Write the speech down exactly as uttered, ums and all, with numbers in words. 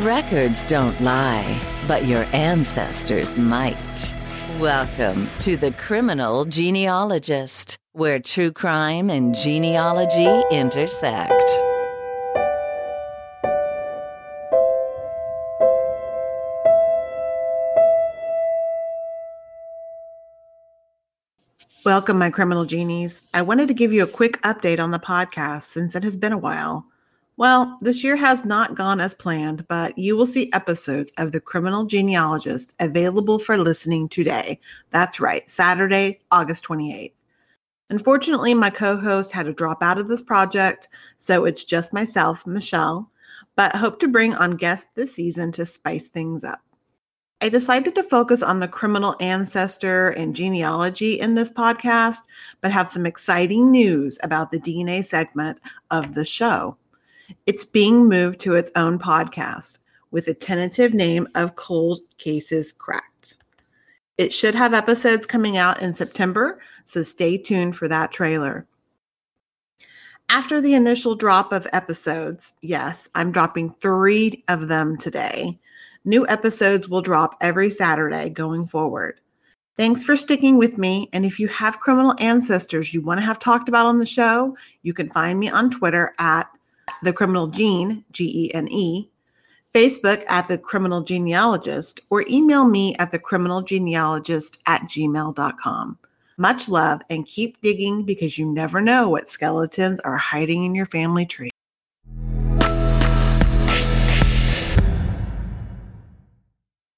records don't lie, but your ancestors might. Welcome to The Criminal Genealogist, where true crime and genealogy intersect. Welcome, my criminal genies. I wanted to give you a quick update on the podcast since it has been a while. Well, this year has not gone as planned, but you will see episodes of The Criminal Genealogist available for listening today. That's right, Saturday, August twenty-eighth. Unfortunately, my co-host had to drop out of this project, so it's just myself, Michelle, but hope to bring on guests this season to spice things up. I decided to focus on the criminal ancestor and genealogy in this podcast, but have some exciting news about the D N A segment of the show. It's being moved to its own podcast with a tentative name of Cold Cases Cracked. It should have episodes coming out in September, so stay tuned for that trailer. After the initial drop of episodes, yes, I'm dropping three of them today. New episodes will drop every Saturday going forward. Thanks for sticking with me, and if you have criminal ancestors you want to have talked about on the show, you can find me on Twitter at The Criminal Gene, G E N E, Facebook at The Criminal Genealogist, or email me at thecriminalgenealogist at gmail dot com. Much love, and keep digging because you never know what skeletons are hiding in your family tree.